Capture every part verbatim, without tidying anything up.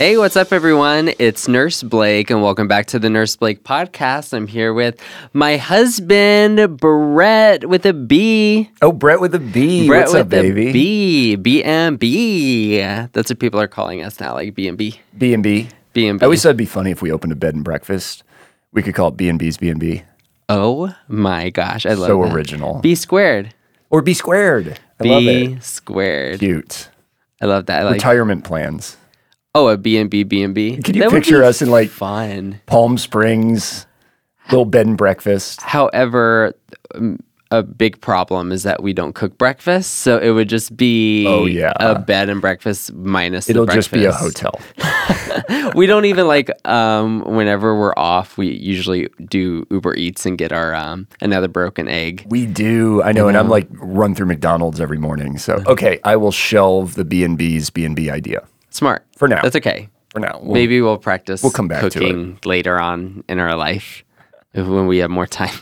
Hey, what's up, everyone? It's Nurse Blake, and welcome back to the Nurse Blake Podcast. I'm here with my husband, Brett with a B. Oh, Brett with a B. Brett what's with up, baby? A B. B M B. That's what people are calling us now, like B and B. B and B. B and B. I always said it'd be funny if we opened a bed and breakfast. We could call it B and B's B and B. Oh, my gosh. I love so that. So original. B squared. Or B squared. I B love it. B squared. Cute. I love that. I like retirement plans. Oh, a B and B, B and B. Can you that picture us in like fun. Palm Springs, little bed and breakfast? However, a big problem is that we don't cook breakfast, so it would just be oh, yeah. a bed and breakfast minus It'll the breakfast. It'll just be a hotel. We don't even like, um, whenever we're off, we usually do Uber Eats and get our um, another broken egg. We do. I know, yeah. And I'm like run through McDonald's every morning. So, okay, I will shelve the B and B's B and B idea. Smart. For now. That's okay. For now. We'll, Maybe we'll practice we'll come back cooking to it later on in our life when we have more time.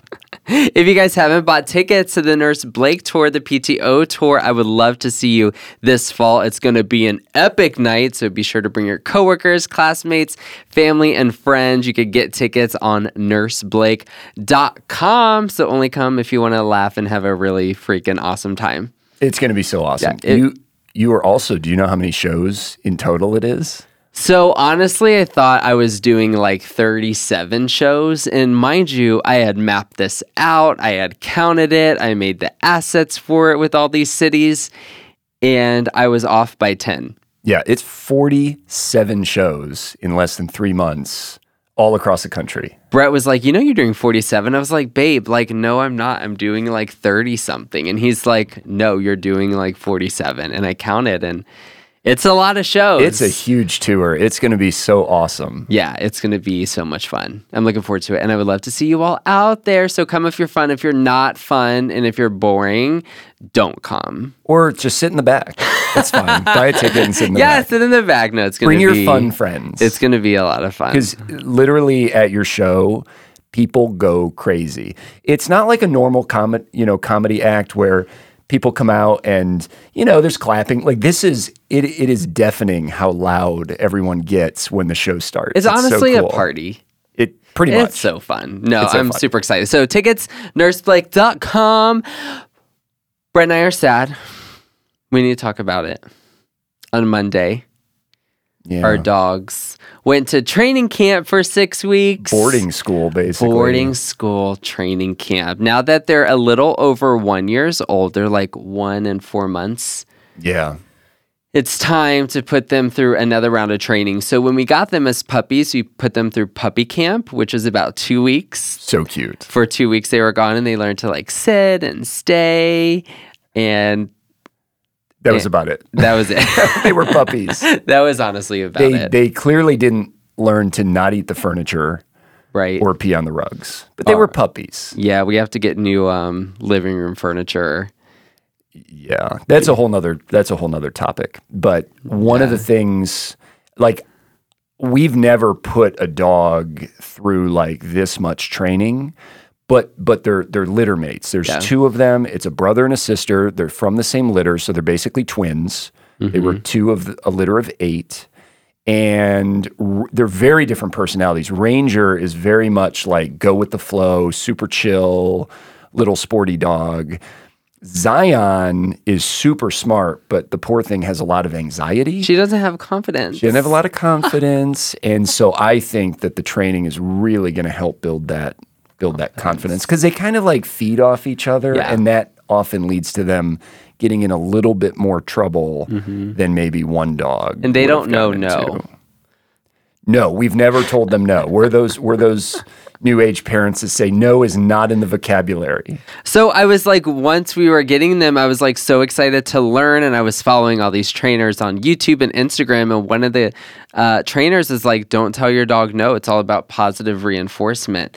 If you guys haven't bought tickets to the Nurse Blake Tour, the P T O Tour, I would love to see you this fall. It's going to be an epic night, so be sure to bring your coworkers, classmates, family, and friends. You could get tickets on nurse blake dot com, so only come if you want to laugh and have a really freaking awesome time. It's going to be so awesome. Yeah, it, you You are also, do you know how many shows in total it is? So honestly, I thought I was doing like thirty-seven shows. And mind you, I had mapped this out. I had counted it. I made the assets for it with all these cities. And I was off by ten. Yeah, it's forty-seven shows in less than three months all across the country. Brett was like, you know, you're doing forty-seven. I was like, babe, like, no, I'm not. I'm doing like thirty something. And he's like, no, you're doing like forty-seven. And I counted, and it's a lot of shows. It's a huge tour. It's going to be so awesome. Yeah, it's going to be so much fun. I'm looking forward to it. And I would love to see you all out there. So come if you're fun. If you're not fun and if you're boring, don't come. Or just sit in the back. That's fine. Buy a ticket and sit in the yeah, back. Yeah, sit in the back. No, it's going to be. Bring your fun friends. It's going to be a lot of fun. Because literally at your show, people go crazy. It's not like a normal com- you know, comedy act where people come out and, you know, there's clapping. Like, this is, it. it is deafening how loud everyone gets when the show starts. It's, it's honestly so cool. A party. It pretty much. It's so fun. No, so I'm fun. super excited. So tickets, nurse blake dot com. Brett and I are sad. We need to talk about it. On Monday, yeah. Our dogs went to training camp for six weeks. Boarding school, basically. Boarding school training camp. Now that they're a little over one years old, they're like one and four months. Yeah. It's time to put them through another round of training. So when we got them as puppies, we put them through puppy camp, which is about two weeks. So cute. For two weeks, they were gone, and they learned to like sit and stay, and that was about it. That was it. They were puppies. That was honestly about they, it. They clearly didn't learn to not eat the furniture, right, or pee on the rugs. But they oh. were puppies. Yeah, we have to get new um, living room furniture. Yeah, that's a whole nother. That's a whole nother topic. But one yeah. of the things, like, we've never put a dog through like this much training. But but they're they're litter mates. There's yeah. two of them. It's a brother and a sister. They're from the same litter, so they're basically twins. Mm-hmm. They were two of the, a litter of eight, and r- they're very different personalities. Ranger is very much like go with the flow, super chill, little sporty dog. Zion is super smart, but the poor thing has a lot of anxiety. She doesn't have confidence. She doesn't have a lot of confidence, and so I think that the training is really going to help build that. build that confidence, because they kind of like feed off each other, yeah. and that often leads to them getting in a little bit more trouble mm-hmm. than maybe one dog. And they don't know no. Into. No, we've never told them no. We're those we're those new age parents that say no is not in the vocabulary. So I was like, once we were getting them, I was like so excited to learn, and I was following all these trainers on YouTube and Instagram, and one of the uh, trainers is like, don't tell your dog no. It's all about positive reinforcement.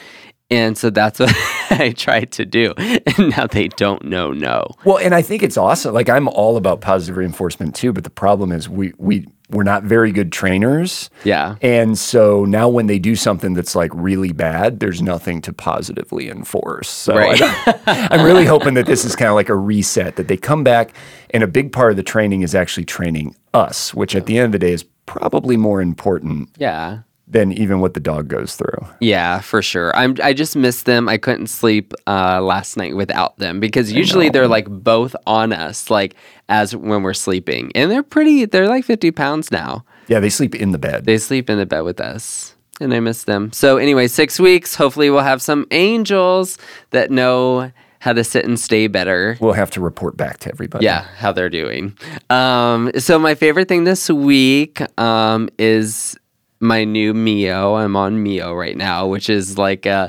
And so that's what I tried to do. And now they don't know no. Well, and I think it's awesome. Like, I'm all about positive reinforcement too, but the problem is we, we, we're not very good trainers. Yeah. And so now when they do something that's like really bad, there's nothing to positively enforce. So right. I, I'm really hoping that this is kind of like a reset, that they come back, and a big part of the training is actually training us, which at the end of the day is probably more important. Yeah. Than even what the dog goes through. Yeah, for sure. I'm. I just miss them. I couldn't sleep uh, last night without them because usually they're like both on us, like as when we're sleeping, and they're pretty. They're like fifty pounds now. Yeah, they sleep in the bed. They sleep in the bed with us, and I miss them. So anyway, six weeks. Hopefully, we'll have some angels that know how to sit and stay better. We'll have to report back to everybody. Yeah, how they're doing. Um. So my favorite thing this week, um, is. My new Mio. I'm on Mio right now, which is like a,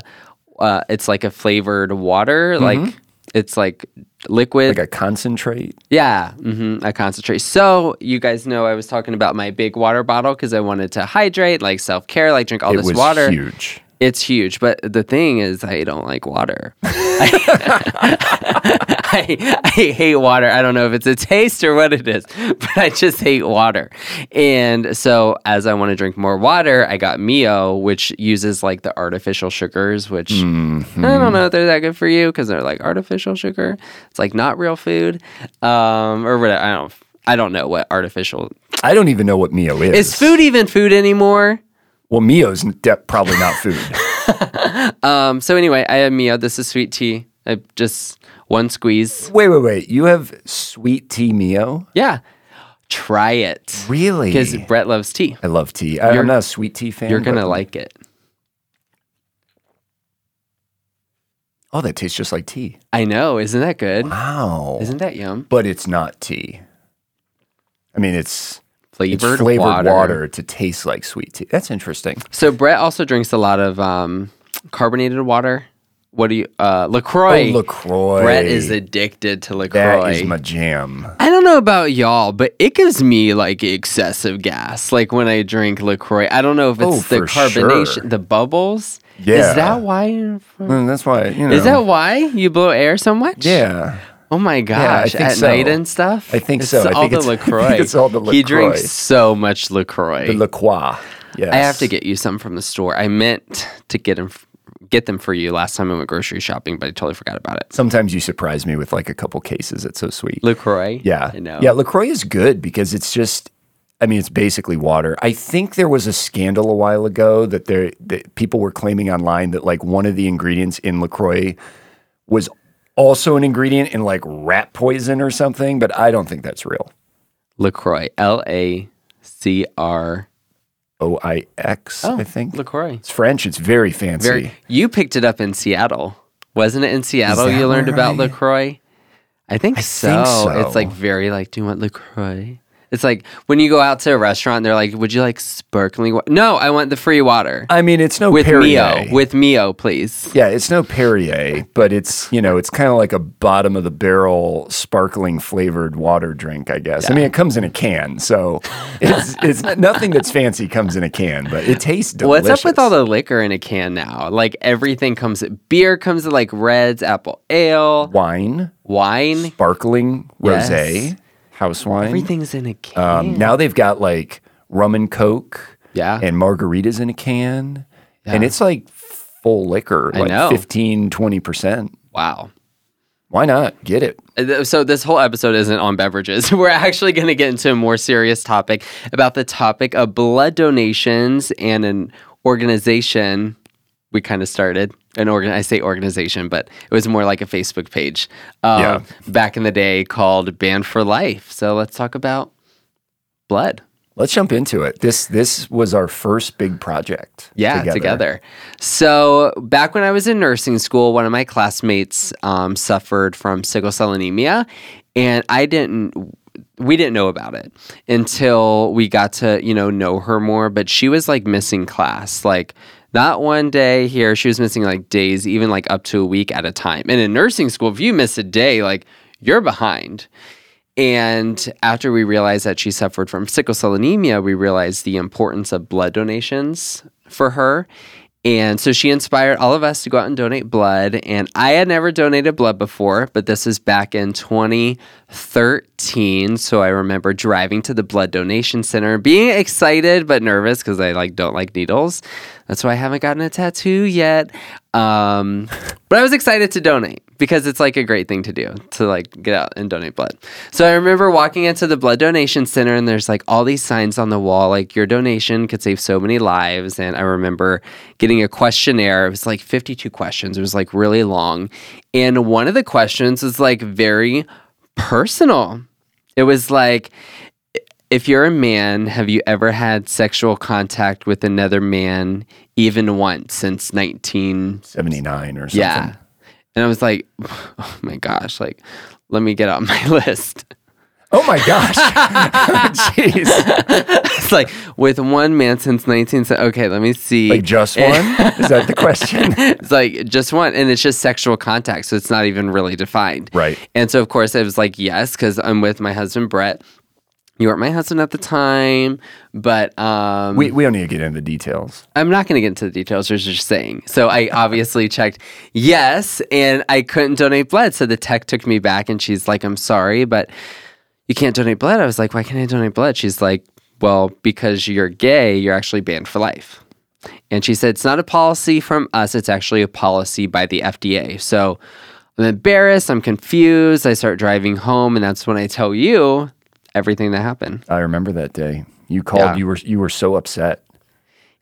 uh, it's like a flavored water. Mm-hmm. Like it's like liquid. Like a concentrate. Yeah, mm-hmm, a concentrate. So you guys know I was talking about my big water bottle because I wanted to hydrate, like self-care, like drink all it this was water. Huge. It's huge, but the thing is, I don't like water. I, I hate water. I don't know if it's a taste or what it is, but I just hate water. And so as I want to drink more water, I got Mio, which uses like the artificial sugars, which mm-hmm. I don't know if they're that good for you because they're like artificial sugar. It's like not real food um, or whatever. I don't, I don't know what artificial. I don't even know what Mio is. Is food even food anymore? Well, Mio's de- probably not food. um, so anyway, I have Mio. This is sweet tea. I just one squeeze. Wait, wait, wait. You have sweet tea Mio? Yeah. Try it. Really? Because Brett loves tea. I love tea. I, I'm not a sweet tea fan. You're going to like it. Oh, that tastes just like tea. I know. Isn't that good? Wow. Isn't that yum? But it's not tea. I mean, it's... Flavored, it's flavored water. water to taste like sweet tea. That's interesting. So Brett also drinks a lot of um, carbonated water. What do you uh, LaCroix? Oh, LaCroix. Brett is addicted to LaCroix. That is my jam. I don't know about y'all, but it gives me like excessive gas. Like when I drink LaCroix, I don't know if it's oh, the carbonation, sure. the bubbles. Yeah. Is that why? Well, that's why. You know. Is that why you blow air so much? Yeah. Oh my gosh, yeah, at so. night and stuff? I think it's so. I think, the it's, LaCroix. I think it's all the LaCroix. He drinks so much LaCroix. The LaCroix, yes. I have to get you some from the store. I meant to get them, get them for you last time I went grocery shopping, but I totally forgot about it. Sometimes you surprise me with like a couple cases. It's so sweet. LaCroix? Yeah. I know. Yeah, LaCroix is good because it's just, I mean, it's basically water. I think there was a scandal a while ago that, there, that people were claiming online that like one of the ingredients in LaCroix was also an ingredient in like rat poison or something, but I don't think that's real. LaCroix, L A C R O I X, oh, I think. LaCroix. It's French. It's very fancy. Very, you picked it up in Seattle. Wasn't it in Seattle you learned right? about LaCroix? I think I so. think so. It's like very like, do you want LaCroix? It's like when you go out to a restaurant, they're like, would you like sparkling water? No, I want the free water. I mean, it's no with Perrier. With Mio. With Mio, please. Yeah, it's no Perrier, but it's, you know, it's kind of like a bottom of the barrel sparkling flavored water drink, I guess. Yeah. I mean, it comes in a can, so it's, it's nothing that's fancy comes in a can, but it tastes delicious. What's up with all the liquor in a can now? Like everything comes, beer comes in like Reds, apple ale. Wine. Wine. Sparkling yes. rosé. House wine. Everything's in a can. Um, now they've got like rum and coke yeah. and margaritas in a can. Yeah. And it's like full liquor, I like know. fifteen, twenty percent. Wow. Why not? Get it. So this whole episode isn't on beverages. We're actually going to get into a more serious topic about the topic of blood donations and an organization we kind of started. An organ I say organization, but it was more like a Facebook page um, yeah. back in the day called Band for Life. So let's talk about blood. Let's jump into it. This this was our first big project. Yeah, together. together. So back when I was in nursing school, one of my classmates um, suffered from sickle cell anemia, and I didn't. We didn't know about it until we got to you know know her more. But she was like missing class, like. Not one day here. She was missing like days, even like up to a week at a time. And in nursing school, if you miss a day, like you're behind. And after we realized that she suffered from sickle cell anemia, we realized the importance of blood donations for her. And so she inspired all of us to go out and donate blood. And I had never donated blood before, but this is back in twenty thirteen. So I remember driving to the blood donation center, being excited but nervous because I like don't like needles. That's why I haven't gotten a tattoo yet. Um, but I was excited to donate. because it's like a great thing to do, to like get out and donate blood. So I remember walking into the blood donation center and there's like all these signs on the wall, like your donation could save so many lives. And I remember getting a questionnaire. It was like fifty-two questions. It was like really long. And one of the questions was like very personal. It was like, if you're a man, have you ever had sexual contact with another man even once since nineteen seventy-nine or something? Yeah. And I was like, oh my gosh, like, let me get out my list. Oh my gosh. Jeez. It's like, with one man since nineteen, okay, let me see. Like just one? Is that the question? It's like just one. And it's just sexual contact. So it's not even really defined. Right. And so, of course, I was like, yes, because I'm with my husband, Brett. You weren't my husband at the time, but... Um, we, we don't need to get into the details. I'm not going to get into the details, I was just saying. So I obviously checked yes, and I couldn't donate blood. So the tech took me back, and she's like, I'm sorry, but you can't donate blood. I was like, why can't I donate blood? She's like, well, because you're gay, you're actually banned for life. And she said, it's not a policy from us. It's actually a policy by the F D A. So I'm embarrassed. I'm confused. I start driving home, and that's when I tell you... everything that happened. I remember that day. You called, yeah. you were you were so upset.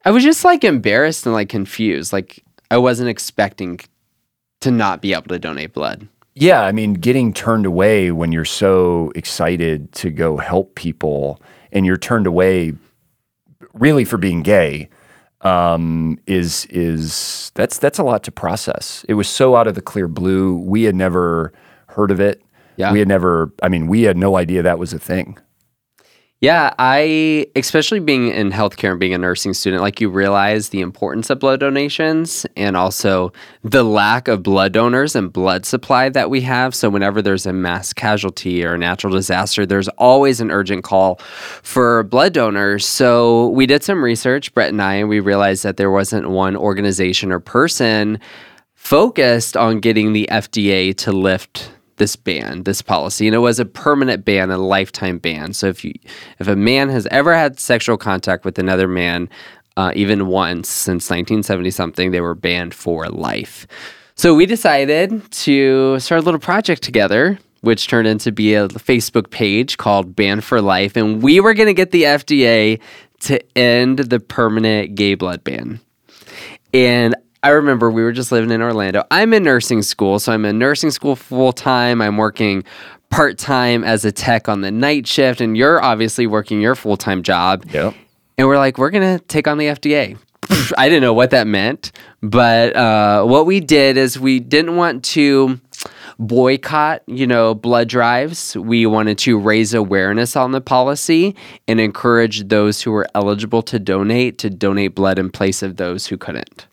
I was just like embarrassed and like confused. Like I wasn't expecting to not be able to donate blood. Yeah, I mean, getting turned away when you're so excited to go help people and you're turned away really for being gay um, is is that's that's a lot to process. It was so out of the clear blue. We had never heard of it. Yeah. We had never, I mean, we had no idea that was a thing. Yeah, I, especially being in healthcare and being a nursing student, like you realize the importance of blood donations and also the lack of blood donors and blood supply that we have. So whenever there's a mass casualty or a natural disaster, there's always an urgent call for blood donors. So we did some research, Brett and I, and we realized that there wasn't one organization or person focused on getting the F D A to lift this ban, this policy. And it was a permanent ban, a lifetime ban. So if you, if a man has ever had sexual contact with another man, uh, even once since nineteen seventy something, they were banned for life. So we decided to start a little project together, which turned into be a Facebook page called Band for Life. And we were going to get the F D A to end the permanent gay blood ban. And I remember we were just living in Orlando. I'm in nursing school, so I'm in nursing school full-time. I'm working part-time as a tech on the night shift, and you're obviously working your full-time job. Yep. And we're like, we're going to take on the F D A. I didn't know what that meant, but uh, what we did is we didn't want to boycott, you know, blood drives. We wanted to raise awareness on the policy and encourage those who were eligible to donate to donate blood in place of those who couldn't.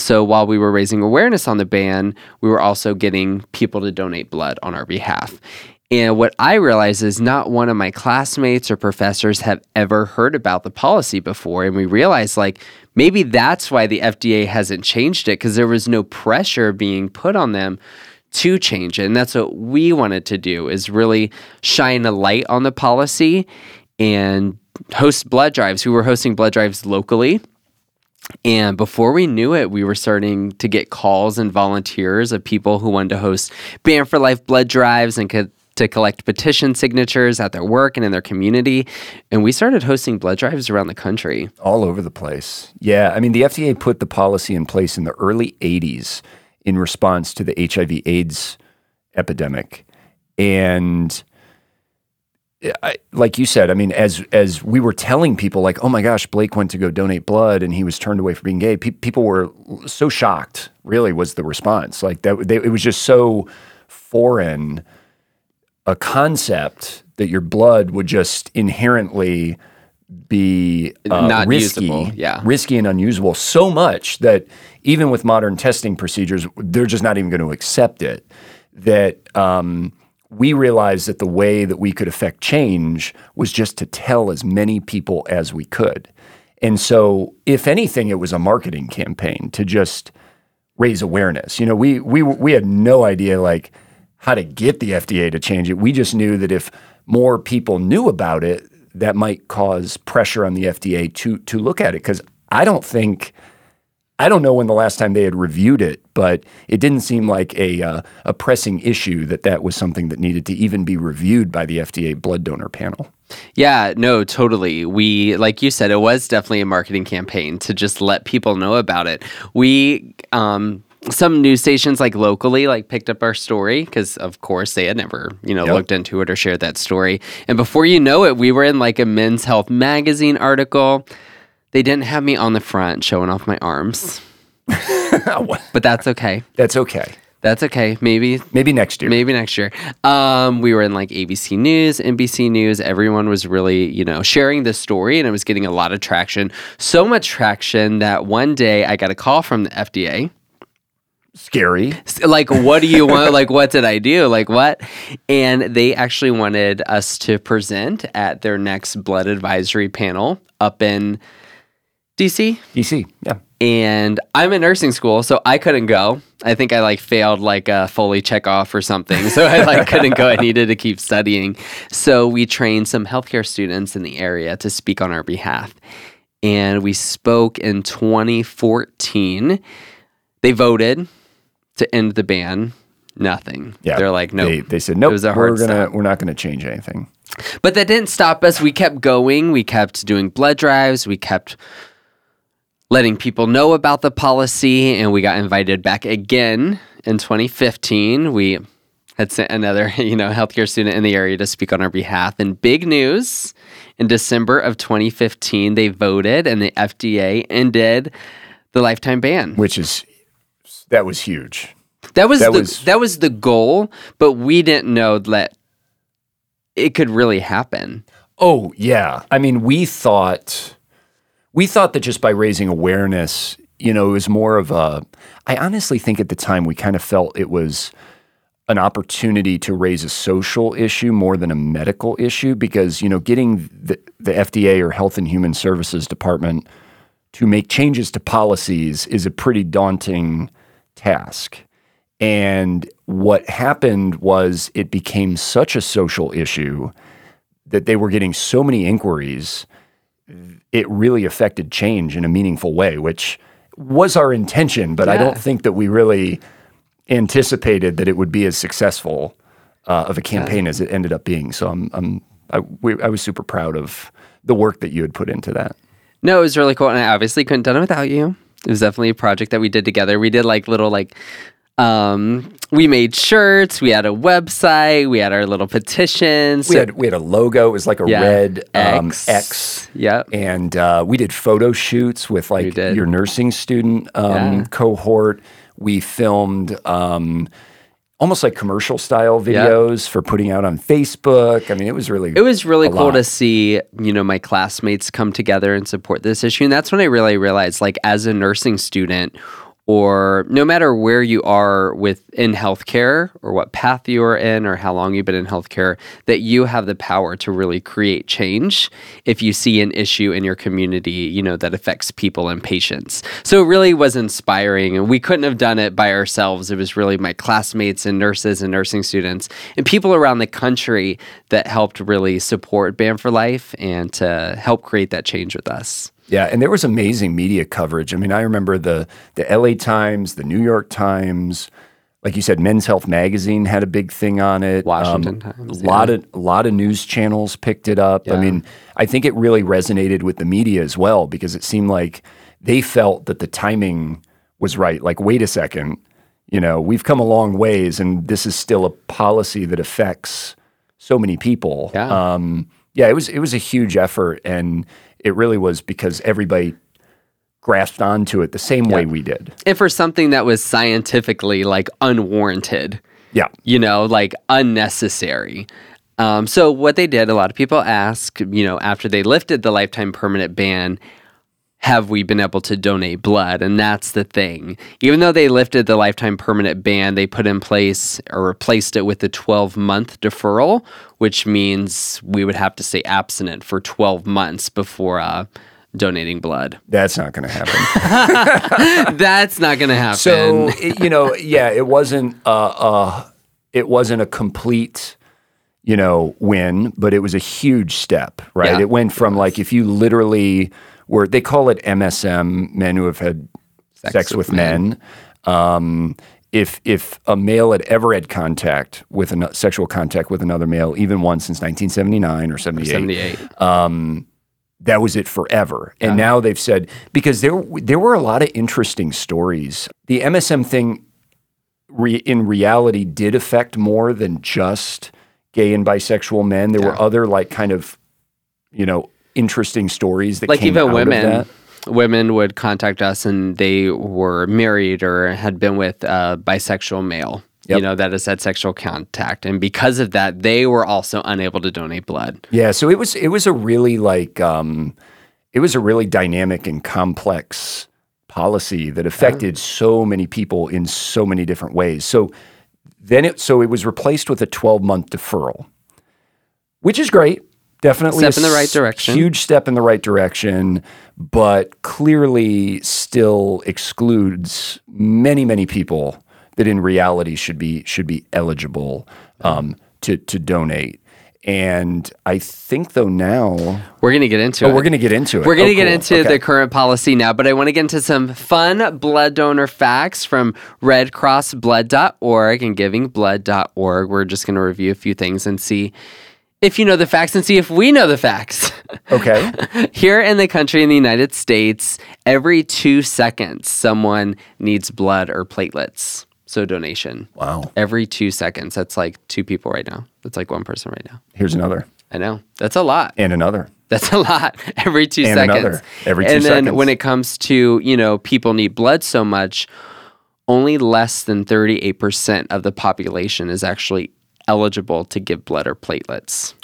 So while we were raising awareness on the ban, we were also getting people to donate blood on our behalf. And what I realized is not one of my classmates or professors have ever heard about the policy before. And we realized, like, maybe that's why the F D A hasn't changed it, because there was no pressure being put on them to change it. And that's what we wanted to do, is really shine a light on the policy and host blood drives. We were hosting blood drives locally. And before we knew it, we were starting to get calls and volunteers of people who wanted to host Band for Life blood drives and could, to collect petition signatures at their work and in their community. And we started hosting blood drives around the country. All over the place. Yeah. I mean, the F D A put the policy in place in the early eighties in response to the H I V AIDS epidemic. And... I, like you said, I mean, as as we were telling people, like, oh my gosh, Blake went to go donate blood and he was turned away for being gay, pe- people were so shocked, really, was the response. Like, that, they, it was just so foreign a concept that your blood would just inherently be uh, Not risky, usable. Yeah. risky and unusable so much that even with modern testing procedures, they're just not even going to accept it. That... Um, we realized that the way that we could affect change was just to tell as many people as we could. And so, if anything, it was a marketing campaign to just raise awareness. You know, we we we had no idea, like, how to get the F D A to change it. We just knew that if more people knew about it, that might cause pressure on the F D A to to look at it. Because I don't think I don't know when the last time they had reviewed it, but it didn't seem like a uh, a pressing issue that that was something that needed to even be reviewed by the F D A blood donor panel. Yeah, no, totally. We, like you said, it was definitely a marketing campaign to just let people know about it. We, um, some news stations like locally like picked up our story because, of course, they had never, you know, yep. looked into it or shared that story. And before you know it, we were in like a Men's Health magazine article. They didn't have me on the front showing off my arms, but that's okay. That's okay. That's okay. Maybe. Maybe next year. Maybe next year. Um, we were in like A B C News, N B C News. Everyone was really, you know, sharing this story, and it was getting a lot of traction. So much traction that one day I got a call from the F D A. Scary. Like, what do you want? Like, what did I do? Like, what? And they actually wanted us to present at their next blood advisory panel up in D C? D C, yeah. And I'm in nursing school, so I couldn't go. I think I like failed like a Foley checkoff or something. So I like couldn't go. I needed to keep studying. So we trained some healthcare students in the area to speak on our behalf. And we spoke in twenty fourteen. They voted to end the ban. Nothing. Yeah. They're like, no. Nope. They, they said, nope, it was a hard we're, gonna, we're not going to change anything. But that didn't stop us. We kept going. We kept doing blood drives. We kept letting people know about the policy, and we got invited back again in twenty fifteen. We had sent another, you know, healthcare student in the area to speak on our behalf. And big news, in December of twenty fifteen, they voted, and the F D A ended the lifetime ban. Which is, that was huge. That was, that, the, was, that was the goal, but we didn't know that it could really happen. Oh, yeah. I mean, we thought... We thought that just by raising awareness, you know, it was more of a, I honestly think at the time we kind of felt it was an opportunity to raise a social issue more than a medical issue because, you know, getting the, the F D A or Health and Human Services Department to make changes to policies is a pretty daunting task. And what happened was it became such a social issue that they were getting so many inquiries. It really affected change in a meaningful way, which was our intention, but yeah. I don't think that we really anticipated that it would be as successful uh, of a campaign yeah. as it ended up being. So I'm, I'm, I, we, I was super proud of the work that you had put into that. No, it was really cool, and I obviously couldn't have done it without you. It was definitely a project that we did together. We did like little like. Um, we made shirts, we had a website, we had our little petitions. We had we had a logo, it was like a yeah, red um, X. X. Yep. And uh, we did photo shoots with like your nursing student um, yeah. cohort. We filmed um, almost like commercial style videos yep. for putting out on Facebook. I mean, it was really It was really cool lot. to see, you know, my classmates come together and support this issue. And that's when I really realized, like, as a nursing student, or no matter where you are within healthcare or what path you are in or how long you've been in healthcare, that you have the power to really create change if you see an issue in your community, you know, that affects people and patients. So it really was inspiring, and we couldn't have done it by ourselves. It was really my classmates and nurses and nursing students and people around the country that helped really support Band for Life and to help create that change with us. Yeah, and there was amazing media coverage. I mean, I remember the the L A Times, the New York Times, like you said, Men's Health magazine had a big thing on it. Washington um, Times. A yeah. lot of a lot of news channels picked it up. Yeah. I mean, I think it really resonated with the media as well because it seemed like they felt that the timing was right. Like, wait a second, you know, we've come a long ways, and this is still a policy that affects so many people. Yeah, um, yeah, it was it was a huge effort, and it really was because everybody grasped onto it the same yeah. way we did. And for something that was scientifically, like, unwarranted. Yeah. You know, like, unnecessary. Um, so what they did, a lot of people ask, you know, after they lifted the lifetime permanent ban, have we been able to donate blood? And that's the thing. Even though they lifted the lifetime permanent ban, they put in place or replaced it with a twelve-month deferral, which means we would have to stay abstinent for twelve months before uh, donating blood. That's not going to happen. That's not going to happen. So, you know, yeah, it wasn't uh, uh, it wasn't a complete, you know, win, but it was a huge step, right? Yeah. It went from, like, if you literally... where they call it M S M, men who have had sex, sex with, with men. men. Um, if if a male had ever had contact with an, sexual contact with another male, even one since nineteen seventy-nine or seventy-eight, seventy-eight. Um, that was it forever. And uh-huh. now they've said, because there there were a lot of interesting stories. The M S M thing re, in reality did affect more than just gay and bisexual men. There yeah. were other like kind of, you know, interesting stories that like came even out women. Of that. Women would contact us and they were married or had been with a bisexual male, yep. you know, that has had sexual contact. And because of that, they were also unable to donate blood. Yeah. So it was, it was a really like, um, it was a really dynamic and complex policy that affected yeah. so many people in so many different ways. So then it, so it was replaced with a twelve month deferral, which is great. Definitely step in the right direction. Huge step in the right direction, but clearly still excludes many, many people that in reality should be should be eligible um, to to donate. And I think though now we're going to get into oh, it. We're going to get into it. We're going to oh, get cool. into okay. the current policy now, but I want to get into some fun blood donor facts from red cross blood dot org and giving blood dot org. We're just going to review a few things and see if you know the facts and see if we know the facts. Okay. Here in the country, in the United States, every two seconds, someone needs blood or platelets. So donation. Wow. Every two seconds. That's like two people right now. That's like one person right now. Here's another. I know. That's a lot. And another. That's a lot. Every two and seconds. And another. Every two and seconds. And then when it comes to, you know, people need blood so much, only less than thirty-eight percent of the population is actually eligible to give blood or platelets.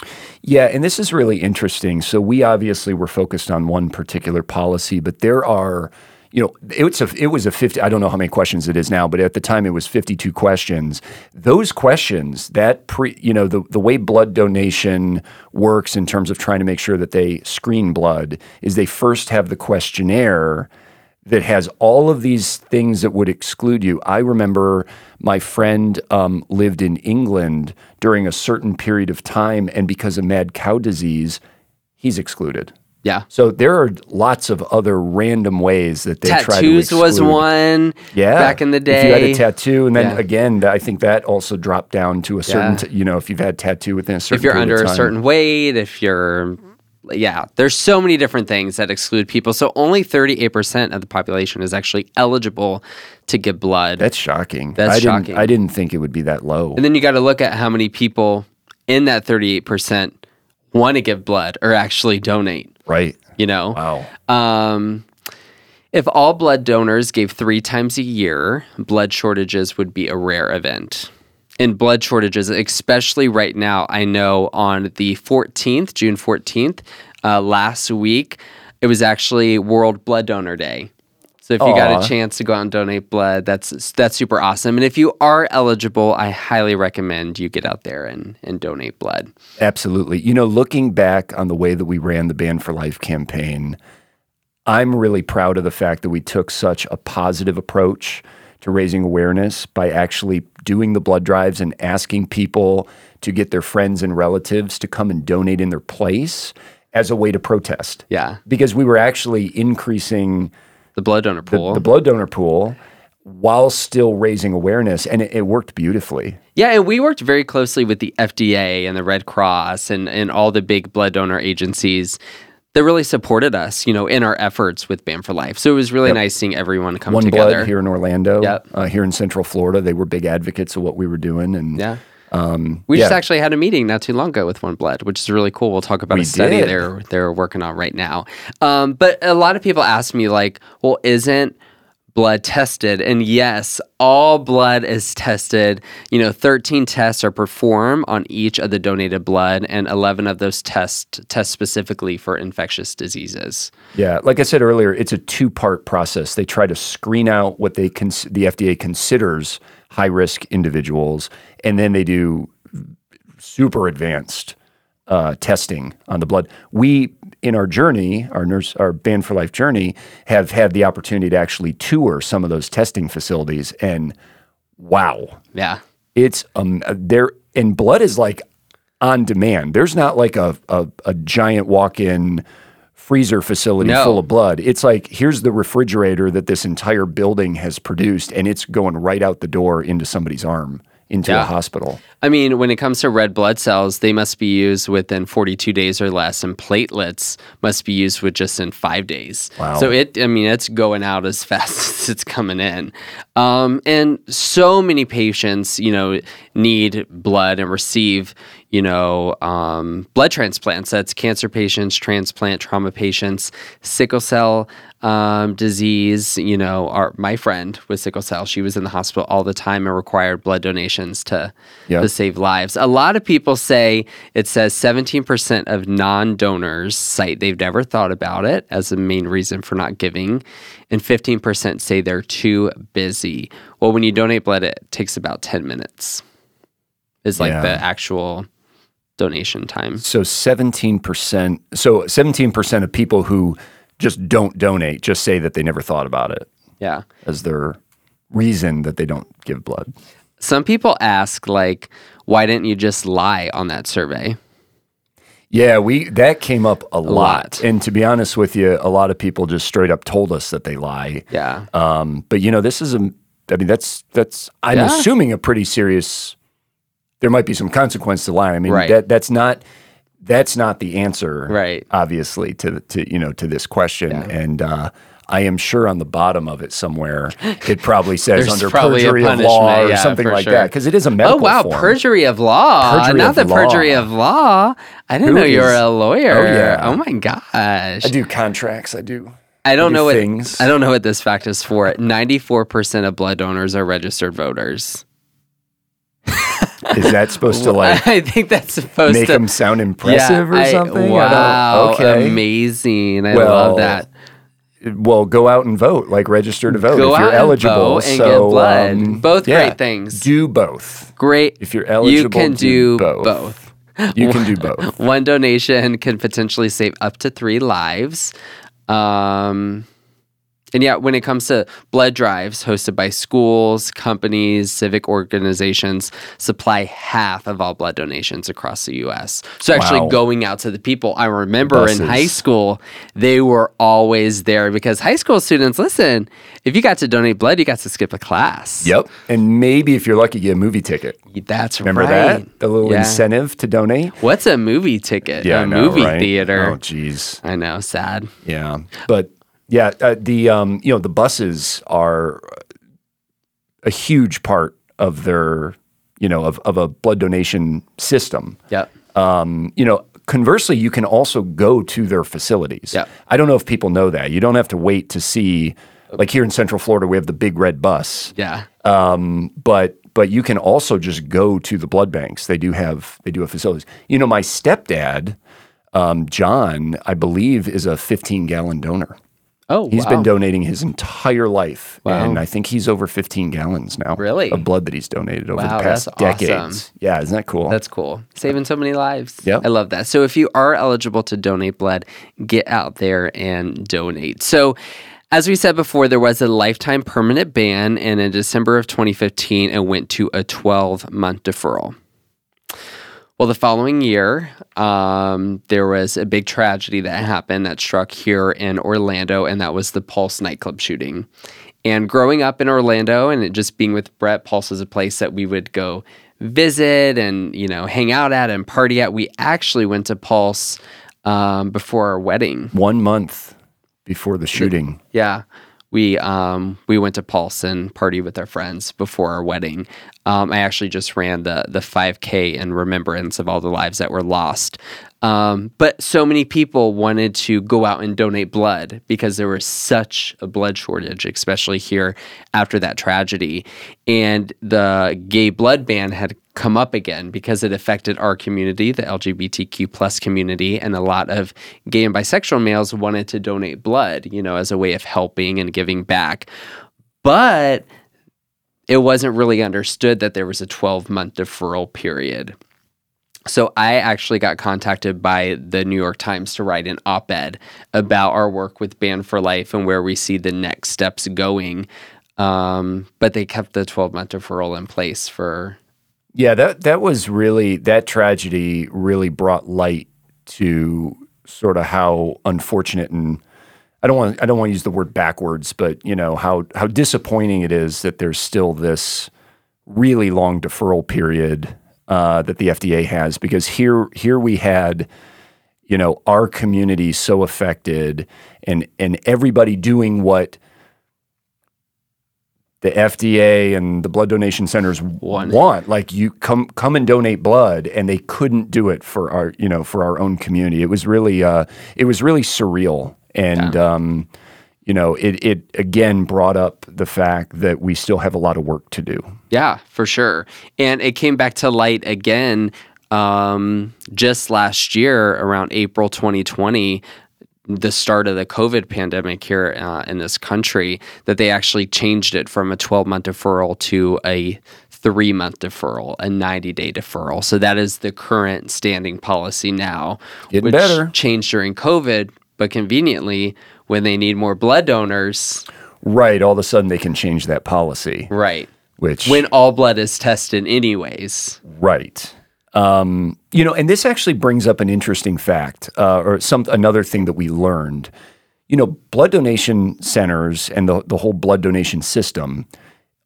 Yeah, and this is really interesting. So we obviously were focused on one particular policy, but there are, you know, it's a, it was a fifty, I don't know how many questions it is now, but at the time it was fifty-two questions. Those questions, that pre, you know, the, the way blood donation works in terms of trying to make sure that they screen blood is they first have the questionnaire that has all of these things that would exclude you. I remember my friend um, lived in England during a certain period of time, and because of mad cow disease, he's excluded. Yeah. So there are lots of other random ways that they Tattoos try to exclude. Tattoos was one yeah. back in the day. If you had a tattoo, and then yeah. again, I think that also dropped down to a certain, yeah. t- you know, if you've had tattoo within a certain period of time. If you're under a certain weight, if you're... Yeah, there's so many different things that exclude people. So only thirty-eight percent of the population is actually eligible to give blood. That's shocking. That's I shocking. Didn't, I didn't think it would be that low. And then you got to look at how many people in that thirty-eight percent want to give blood or actually donate. Right. You know? Wow. Um, if all blood donors gave three times a year, blood shortages would be a rare event. And blood shortages, especially right now. I know on the fourteenth, June fourteenth, uh, last week, it was actually World Blood Donor Day. So if Aww. You got a chance to go out and donate blood, that's that's super awesome. And if you are eligible, I highly recommend you get out there and, and donate blood. Absolutely. You know, looking back on the way that we ran the Band for Life campaign, I'm really proud of the fact that we took such a positive approach to raising awareness by actually doing the blood drives and asking people to get their friends and relatives to come and donate in their place as a way to protest. Yeah. Because we were actually increasing the blood donor pool. The, the blood donor pool while still raising awareness, and it, it worked beautifully. Yeah, and we worked very closely with the F D A and the Red Cross and, and all the big blood donor agencies. They really supported us, you know, in our efforts with Band for Life. So it was really yep. nice seeing everyone come One together. One Blood here in Orlando, yep. uh, here in Central Florida. They were big advocates of what we were doing. And yeah. um, we yeah. just actually had a meeting not too long ago with One Blood, which is really cool. We'll talk about we a study did. they're they're working on right now. Um, but a lot of people ask me like, well, isn't blood tested? And yes, all blood is tested. You know, thirteen tests are performed on each of the donated blood, and eleven of those tests test specifically for infectious diseases. Yeah, like I said earlier, it's a two-part process. They try to screen out what they cons- the F D A considers high-risk individuals, and then they do super advanced uh, testing on the blood. We in our journey, our nurse, our Band for Life journey, have had the opportunity to actually tour some of those testing facilities, and wow, yeah, it's um there. And blood is like on demand. There's not like a a, a giant walk-in freezer facility no. full of blood. It's like, here's the refrigerator that this entire building has produced, and it's going right out the door into somebody's arm, into yeah. a hospital. I mean, when it comes to red blood cells, they must be used within forty-two days or less, and platelets must be used with just in five days. Wow. So it, I mean, it's going out as fast as it's coming in. Um, and so many patients, you know, need blood and receive, you know, um, blood transplants. That's cancer patients, transplant, trauma patients, sickle cell um, disease. You know, our, my friend with sickle cell, she was in the hospital all the time and required blood donations to, yeah. to save lives. A lot of people say, it says seventeen percent of non-donors cite they've never thought about it as the main reason for not giving, and fifteen percent say they're too busy. Well, when you donate blood, it takes about ten minutes is like yeah. the actual donation time. So seventeen percent, so seventeen percent of people who just don't donate just say that they never thought about it. Yeah. As their reason that they don't give blood. Some people ask, like, why didn't you just lie on that survey? Yeah, we that came up a, a lot. lot. And to be honest with you, a lot of people just straight up told us that they lie. Yeah. Um, but you know, this is a I mean that's that's I'm yeah. assuming a pretty serious there might be some consequence to lying. I mean, right. that that's not that's not the answer, right. obviously, to to you know to this question. Yeah. And uh, I am sure on the bottom of it somewhere it probably says under probably perjury of law or yeah, something like sure. that, because it is a medical. Oh wow, form. Perjury of law! Perjury not of the law. Perjury of law. I didn't Who know is, you were a lawyer. Oh, yeah. oh my gosh! I do contracts. I do. I don't I do know things. what I don't know what this fact is for. Ninety-four percent of blood donors are registered voters. Is that supposed to like? I think that's supposed make to make them sound impressive yeah, or something. I, wow! I okay, amazing! I well, love that. Well, go out and vote. Like register to vote go if you're eligible. And so, get blood. Um, both yeah, great things. Do both. Great. If you're eligible, you can do, do both. both. You can do both. One donation can potentially save up to three lives. Um. And yeah, when it comes to blood drives hosted by schools, companies, civic organizations, supply half of all blood donations across the U S. So actually wow. going out to the people. I remember Buses. in high school, they were always there because high school students, listen, if you got to donate blood, you got to skip a class. Yep. And maybe if you're lucky, you get a movie ticket. That's Remember right. Remember that? The little yeah. incentive to donate? What's a movie ticket? Yeah, a no, movie right? theater. Oh, geez. I know. Sad. Yeah. But... Yeah, uh, the um, you know the buses are a huge part of their you know of of a blood donation system. Yeah. Um, you know, conversely, you can also go to their facilities. Yeah. I don't know if people know that. You don't have to wait to see. Like here in Central Florida, we have the big red bus. Yeah. Um, but but you can also just go to the blood banks. They do have they do have facilities. You know, my stepdad, um, John, I believe, is a fifteen gallon donor. Oh, he's wow. been donating his entire life, wow. and I think he's over fifteen gallons now really? of blood that he's donated over wow, the past that's decades. Awesome. Yeah, isn't that cool? That's cool. Saving so many lives. Yeah. I love that. So if you are eligible to donate blood, get out there and donate. So as we said before, there was a lifetime permanent ban, and in December of twenty fifteen, it went to a twelve-month deferral. Well, the following year, um, there was a big tragedy that happened that struck here in Orlando, and that was the Pulse nightclub shooting. And growing up in Orlando and it just being with Brett, Pulse is a place that we would go visit and, you know, hang out at and party at. We actually went to Pulse um, before our wedding. One month before the shooting. Yeah. We um, we went to Pulse and party with our friends before our wedding. Um, I actually just ran the the five K in remembrance of all the lives that were lost. Um, but so many people wanted to go out and donate blood because there was such a blood shortage, especially here after that tragedy. And the gay blood ban had come up again because it affected our community, the L G B T Q plus community, and a lot of gay and bisexual males wanted to donate blood, you know, as a way of helping and giving back. But it wasn't really understood that there was a twelve-month deferral period. So I actually got contacted by the New York Times to write an op-ed about our work with Band for Life and where we see the next steps going. Um, but they kept the twelve-month deferral in place for... Yeah, that that was really, that tragedy really brought light to sort of how unfortunate and I don't want I don't want to use the word backwards, but you know how how disappointing it is that there's still this really long deferral period uh, that the F D A has, because here here we had, you know, our community so affected and and everybody doing what the F D A and the blood donation centers One. want, like you come come and donate blood, and they couldn't do it for our you know for our own community. It was really uh, it was really surreal, and yeah. um, you know it it again brought up the fact that we still have a lot of work to do. Yeah, for sure, and it came back to light again. Um, just last year, around April twenty twenty, the start of the COVID pandemic here uh, in this country, that they actually changed it from a twelve-month deferral to a three-month deferral, a ninety-day deferral. So that is the current standing policy now, Getting which better. changed during COVID, but conveniently, when they need more blood donors. Right. All of a sudden, they can change that policy. Right. Which when all blood is tested anyways. Right. Um, you know, and this actually brings up an interesting fact, uh, or some another thing that we learned. You know, blood donation centers and the the whole blood donation system,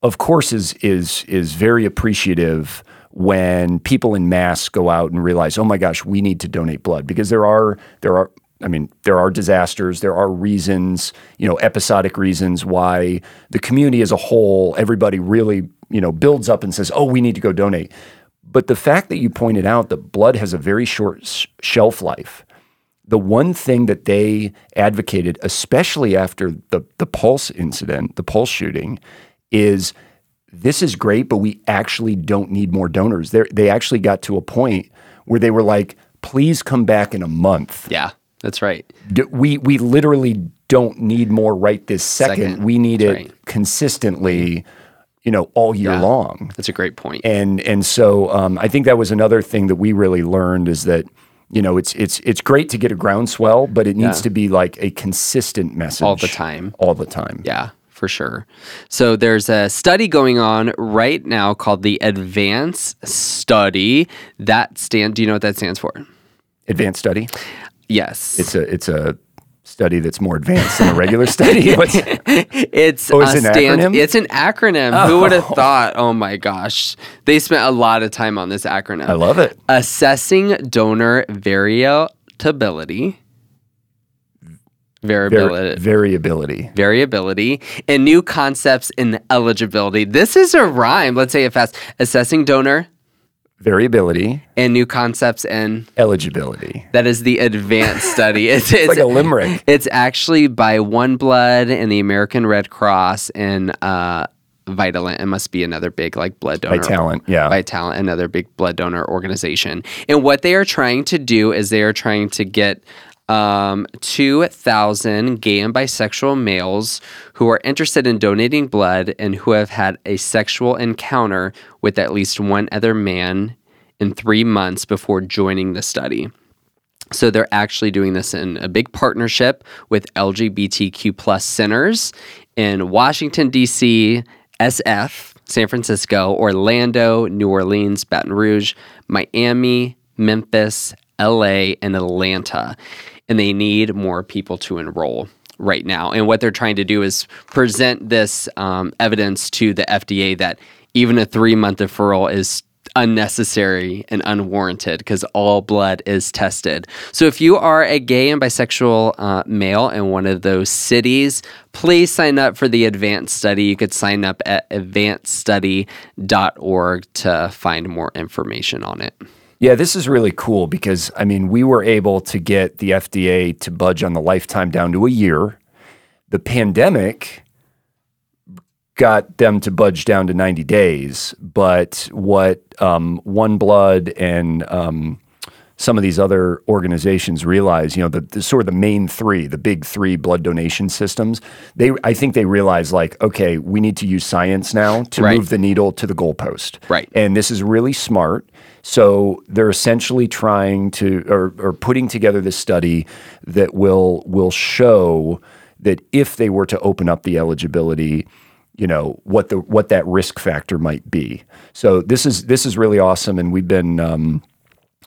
of course, is is is very appreciative when people in mass go out and realize, oh my gosh, we need to donate blood, because there are there are I mean there are disasters, there are reasons, you know, episodic reasons why the community as a whole, everybody really you know builds up and says, oh, we need to go donate. But the fact that you pointed out that blood has a very short sh- shelf life, the one thing that they advocated, especially after the, the Pulse incident, the Pulse shooting, is this is great, but we actually don't need more donors. They're, they actually got to a point where they were like, please come back in a month. Yeah, that's right. D- we, we literally don't need more right this second. second. We need that's it right. consistently. You know, all year yeah, long. That's a great point. And and so um, I think that was another thing that we really learned is that, you know, it's it's it's great to get a groundswell, but it needs yeah. to be like a consistent message. All the time. All the time. Yeah, for sure. So there's a study going on right now called the ADVANCE Study. That stand, do you know what that stands for? ADVANCE Study? Yes. It's a it's a study that's more advanced than a regular study. What's, it's oh, it's an stand, acronym? It's an acronym. Oh. Who would have thought? Oh my gosh. They spent a lot of time on this acronym. I love it. Assessing donor variability. Variability. Variability. Variability. And new concepts in eligibility. This is a rhyme. Let's say it fast. Assessing donor variability. And new concepts and eligibility. That is the ADVANCE Study. It's, it's, it's like a limerick. It's actually by One Blood and the American Red Cross and uh, Vitalant. It must be another big like blood donor. Vitalant, yeah. Vitalant, another big blood donor organization. And what they are trying to do is they are trying to get um, two thousand gay and bisexual males who are interested in donating blood and who have had a sexual encounter with at least one other man in three months before joining the study. So they're actually doing this in a big partnership with L G B T Q plus centers in Washington, D C, S F, San Francisco, Orlando, New Orleans, Baton Rouge, Miami, Memphis, L A, and Atlanta. And they need more people to enroll right now. And what they're trying to do is present this um, evidence to the F D A that even a three-month deferral is unnecessary and unwarranted because all blood is tested. So if you are a gay and bisexual uh, male in one of those cities, please sign up for the ADVANCE Study. You could sign up at advanced study dot org to find more information on it. Yeah, this is really cool because, I mean, we were able to get the F D A to budge on the lifetime down to a year. The pandemic got them to budge down to ninety days, but what um, One Blood and um, some of these other organizations realize, you know, the, the sort of the main three, the big three blood donation systems, they I think they realize like, okay, we need to use science now to right. move the needle to the goalpost. Right. And this is really smart. So they're essentially trying to or, or putting together this study that will will show that if they were to open up the eligibility, you know, what the what that risk factor might be. So this is this is really awesome, and we've been um,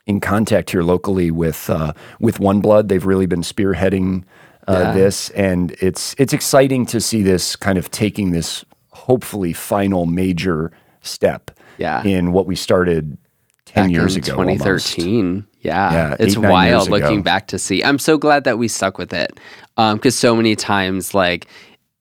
in contact here locally with uh, with One Blood. They've really been spearheading uh, yeah. this, and it's it's exciting to see this kind of taking this hopefully final major step yeah. in what we started ten back years in ago, twenty thirteen. Almost. Yeah, yeah, it's eight, wild looking back to see. I'm so glad that we stuck with it because um, so many times, like,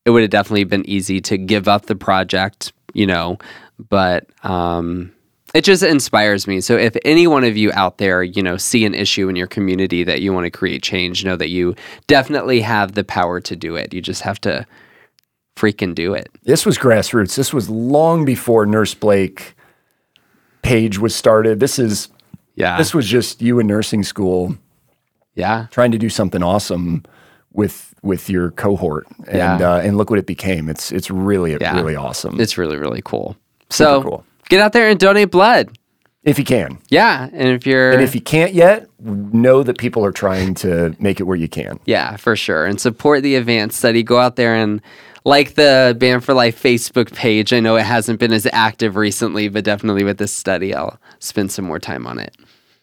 it would have definitely been easy to give up the project, you know, but um, it just inspires me. So if any one of you out there, you know, see an issue in your community that you want to create change, know that you definitely have the power to do it. You just have to freaking do it. This was grassroots. This was long before Nurse Blake page was started. This is... Yeah. This was just you in nursing school. Yeah. Trying to do something awesome with with your cohort. And yeah. uh, and look what it became. It's it's really yeah. really awesome. It's really, really cool. So cool. Get out there and donate blood. If you can. Yeah. And if you're And if you can't yet, know that people are trying to make it where you can. Yeah, for sure. And support the ADVANCE Study. Go out there and like the Band for Life Facebook page. I know it hasn't been as active recently, but definitely with this study, I'll spend some more time on it.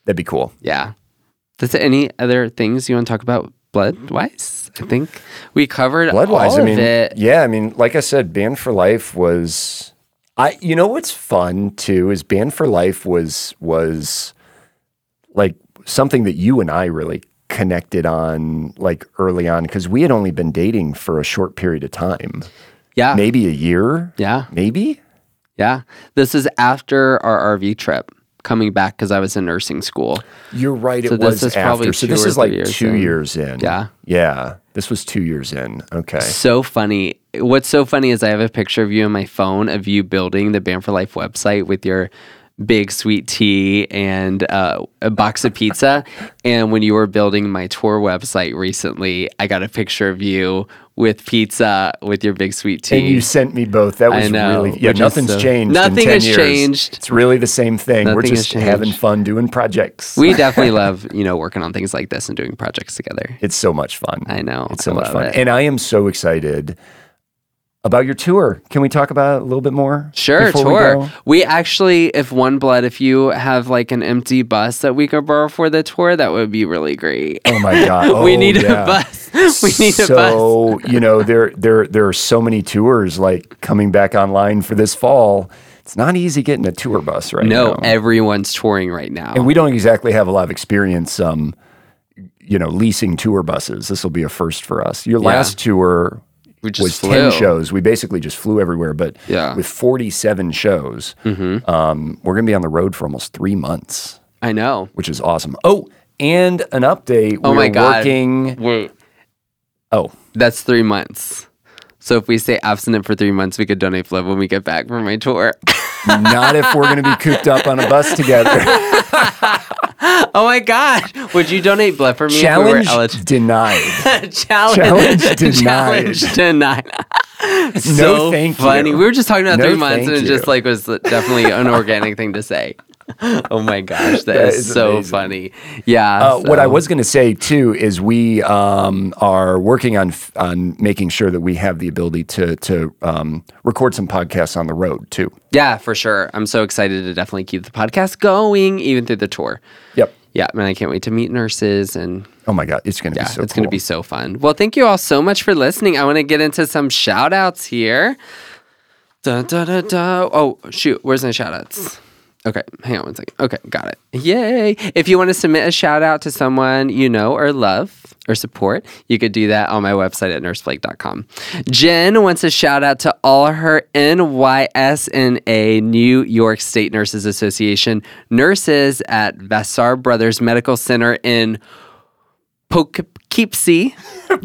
That'd be cool. Yeah. That's any other things you want to talk about blood-wise? I think we covered blood-wise, all of I mean, it. Yeah, I mean, like I said, Band for Life was... I. You know what's fun, too, is Band for Life was was like something that you and I really connected on like early on because we had only been dating for a short period of time. Yeah. Maybe a year. Yeah. Maybe. Yeah. This is after our R V trip coming back because I was in nursing school. You're right. So it was after. Probably so this is like years two in. years in. Yeah. Yeah. This was two years in. Okay. So funny. What's so funny is I have a picture of you on my phone of you building the Band for Life website with your big sweet tea and uh, a box of pizza. And when you were building my tour website recently, I got a picture of you with pizza with your big sweet tea. And you sent me both. That was I know, really, yeah, nothing's so, changed. Nothing in has years. changed. It's really the same thing. Nothing we're just having fun doing projects. We definitely love, you know, working on things like this and doing projects together. It's so much fun. I know. It's so much fun. It. And I am so excited about your tour. Can we talk about it a little bit more? Sure, tour. We, we actually, if One Blood, if you have like an empty bus that we could borrow for the tour, that would be really great. Oh my God. Oh, we need yeah. a bus. We need so, a bus. So, you know, there, there, there are so many tours like coming back online for this fall. It's not easy getting a tour bus right no, now. No, everyone's touring right now. And we don't exactly have a lot of experience, um, you know, leasing tour buses. This will be a first for us. Your last yeah. tour... We just was flew. ten shows. We basically just flew everywhere, but yeah. with forty-seven shows, mm-hmm. um, we're going to be on the road for almost three months. I know. Which is awesome. Oh, and an update. Oh, we're my God. Working... Wait. Oh. That's three months. So if we stay abstinent for three months, we could donate blood when we get back from my tour. Not if we're going to be cooped up on a bus together. Oh my God! Would you donate blood for me? Challenge if we were eligible? Denied. Challenge, Challenge denied. Challenge denied. So no, thank funny. You. We were just talking about no, three months, and it you. just like was definitely an organic thing to say. Oh my gosh, that, that is, is so amazing. Funny. Yeah. Uh, so. What I was going to say too is we um, are working on on making sure that we have the ability to to um, record some podcasts on the road too. Yeah, for sure. I'm so excited to definitely keep the podcast going even through the tour. Yep. Yeah, man, I can't wait to meet nurses and. Oh my God, it's going to yeah, be so cool. Yeah, it's going to be so fun. Well, thank you all so much for listening. I want to get into some shout outs here. Da, da, da, da. Oh, shoot. Where's my shout outs? Okay, hang on one second. Okay, got it. Yay! If you want to submit a shout-out to someone you know or love or support, you could do that on my website at nurse blake dot com. Jen wants a shout-out to all her N Y S N A, New York State Nurses Association, nurses at Vassar Brothers Medical Center in Poughkeepsie.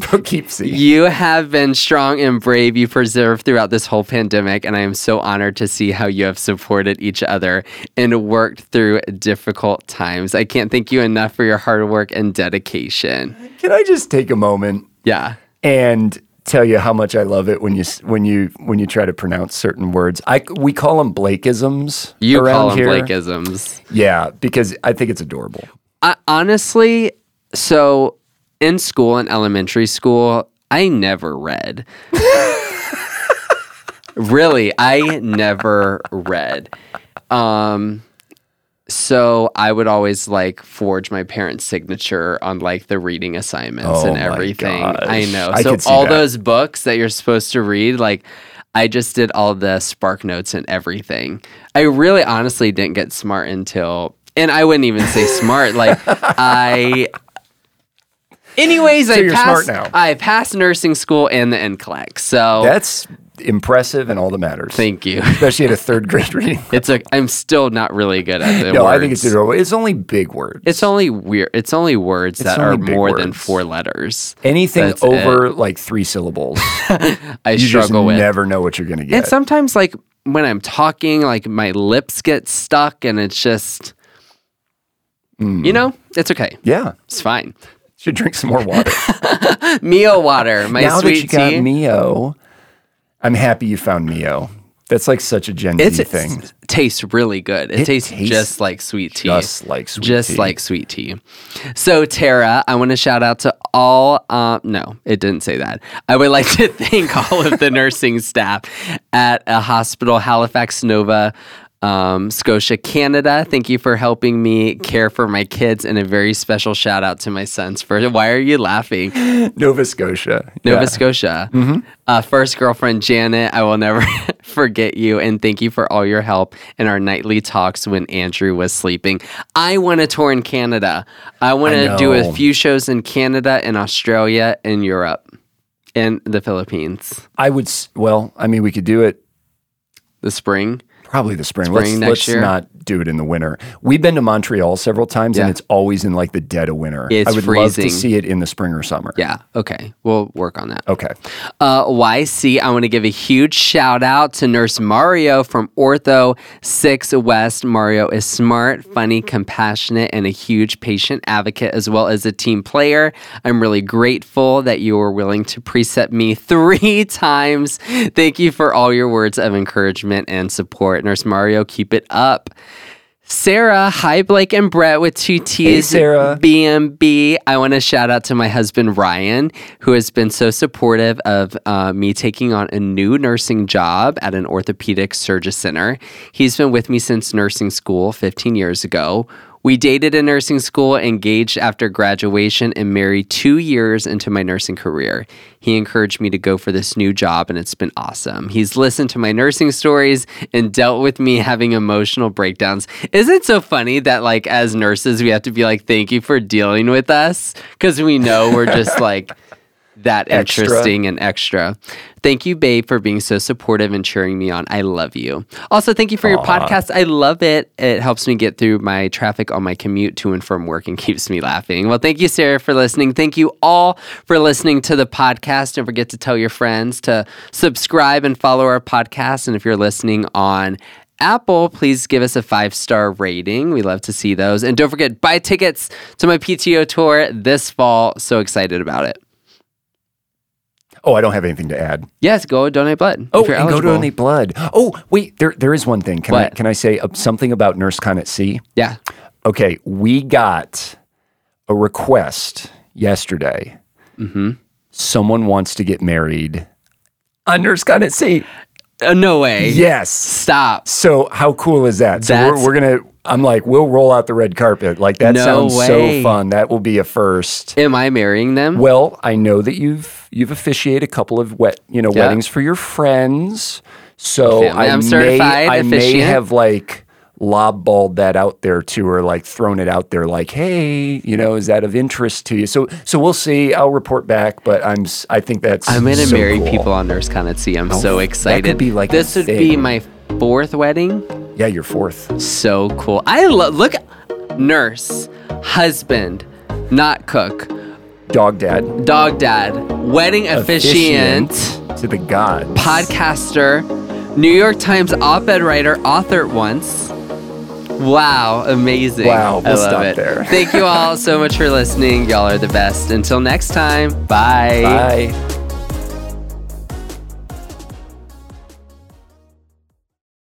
Poughkeepsie. You have been strong and brave. You persevered throughout this whole pandemic, and I am so honored to see how you have supported each other and worked through difficult times. I can't thank you enough for your hard work and dedication. Can I just take a moment? Yeah. And tell you how much I love it when you when you when you try to pronounce certain words. I we call them Blakeisms. You around call them here. Blakeisms. Yeah, because I think it's adorable. I, honestly. So in school, in elementary school, I never read. Really, I never read. Um, So I would always like forge my parents' signature on like the reading assignments oh and everything. Gosh. I know. I so all that. Those books that you're supposed to read, like I just did all the spark notes and everything. I really honestly didn't get smart until, and I wouldn't even say smart. Like I, anyways, so I, you're passed, smart now. I passed nursing school and the N C L E X. So that's impressive in all that matters. Thank you. Especially at a third grade reading. It's a, I'm still not really good at the no, words. I think it's it's only big words. It's only weird. It's only words it's that only are more words. than four letters. Anything That's over it. like three syllables, I you struggle just with. You never know what you're going to get. And sometimes, like when I'm talking, like my lips get stuck, and it's just, mm. you know, it's okay. Yeah, it's fine. Should drink some more water. Mio water, my now sweet tea. Now that you got Mio. I'm happy you found Mio. That's like such a Gen it's, Z thing. It tastes really good. It, it tastes, tastes just like sweet tea. Just like sweet just tea. Just like sweet tea. So, Tara, I want to shout out to all, uh, no, it didn't say that. I would like to thank all of the nursing staff at a hospital, Halifax Nova, Um, Scotia, Canada. Thank you for helping me care for my kids, and a very special shout out to my sons for why are you laughing? Nova Scotia. Nova yeah. Scotia. Mm-hmm. Uh, first girlfriend, Janet, I will never forget you, and thank you for all your help in our nightly talks when Andrew was sleeping. I want to tour in Canada. I want to do a few shows in Canada and Australia and Europe and the Philippines. I would, well, I mean, we could do it. The spring? Probably the spring. spring let's next let's year. Not do it in the winter. We've been to Montreal several times, yeah. and it's always in like the dead of winter. It's I would freezing. love to see it in the spring or summer. Yeah. Okay. We'll work on that. Okay. Uh, Y C, I want to give a huge shout out to Nurse Mario from Ortho six West. Mario is smart, funny, compassionate, and a huge patient advocate as well as a team player. I'm really grateful that you were willing to precept me three times. Thank you for all your words of encouragement and support. Nurse Mario, keep it up. Sarah, hi Blake and Brett with two T's. Hey, Sarah. B M B. I want to shout out to my husband, Ryan, who has been so supportive of uh, me taking on a new nursing job at an orthopedic surgery center. He's been with me since nursing school fifteen years ago. We dated in nursing school, engaged after graduation, and married two years into my nursing career. He encouraged me to go for this new job, and it's been awesome. He's listened to my nursing stories and dealt with me having emotional breakdowns. Isn't it so funny that, like, as nurses, we have to be like, thank you for dealing with us? Because we know we're just, like, that extra. Interesting and extra. Thank you, babe, for being so supportive and cheering me on. I love you. Also, thank you for Aww. your podcast. I love it. It helps me get through my traffic on my commute to and from work and keeps me laughing. Well, thank you, Sarah, for listening. Thank you all for listening to the podcast. Don't forget to tell your friends to subscribe and follow our podcast. And if you're listening on Apple, please give us a five-star rating. We love to see those. And don't forget, buy tickets to my P T O tour this fall. So excited about it. Oh, I don't have anything to add. Yes, go donate blood. Oh, and go donate blood. Oh, wait, there there is one thing. Can what? I can I say something about NurseCon at Sea? Yeah. Okay, we got a request yesterday. Mm-hmm. Someone wants to get married on NurseCon at Sea. Uh, no way. Yes. Stop. So how cool is that? So That's... we're, we're going to... I'm like, we'll roll out the red carpet. Like, that no sounds way. so fun. That will be a first. Am I marrying them? Well, I know that you've you've officiated a couple of wet, you know, yep. weddings for your friends. So I'm I, may, I may have, like, lobballed that out there to her, like, thrown it out there, like, hey, you know, is that of interest to you? So so we'll see. I'll report back, but I'm, I think that's I'm going to so marry cool. people on NurseCon at Sea. I'm oh, so excited. That could be like this would thing. be my fourth wedding. Yeah, your fourth. So cool. I love, look, nurse, husband, not cook. Dog dad. Dog dad. Wedding officiant. officiant to the gods. Podcaster. New York Times op-ed writer, authored once. Wow, amazing. Wow, we'll I love stop it. there. Thank you all so much for listening. Y'all are the best. Until next time, bye. Bye.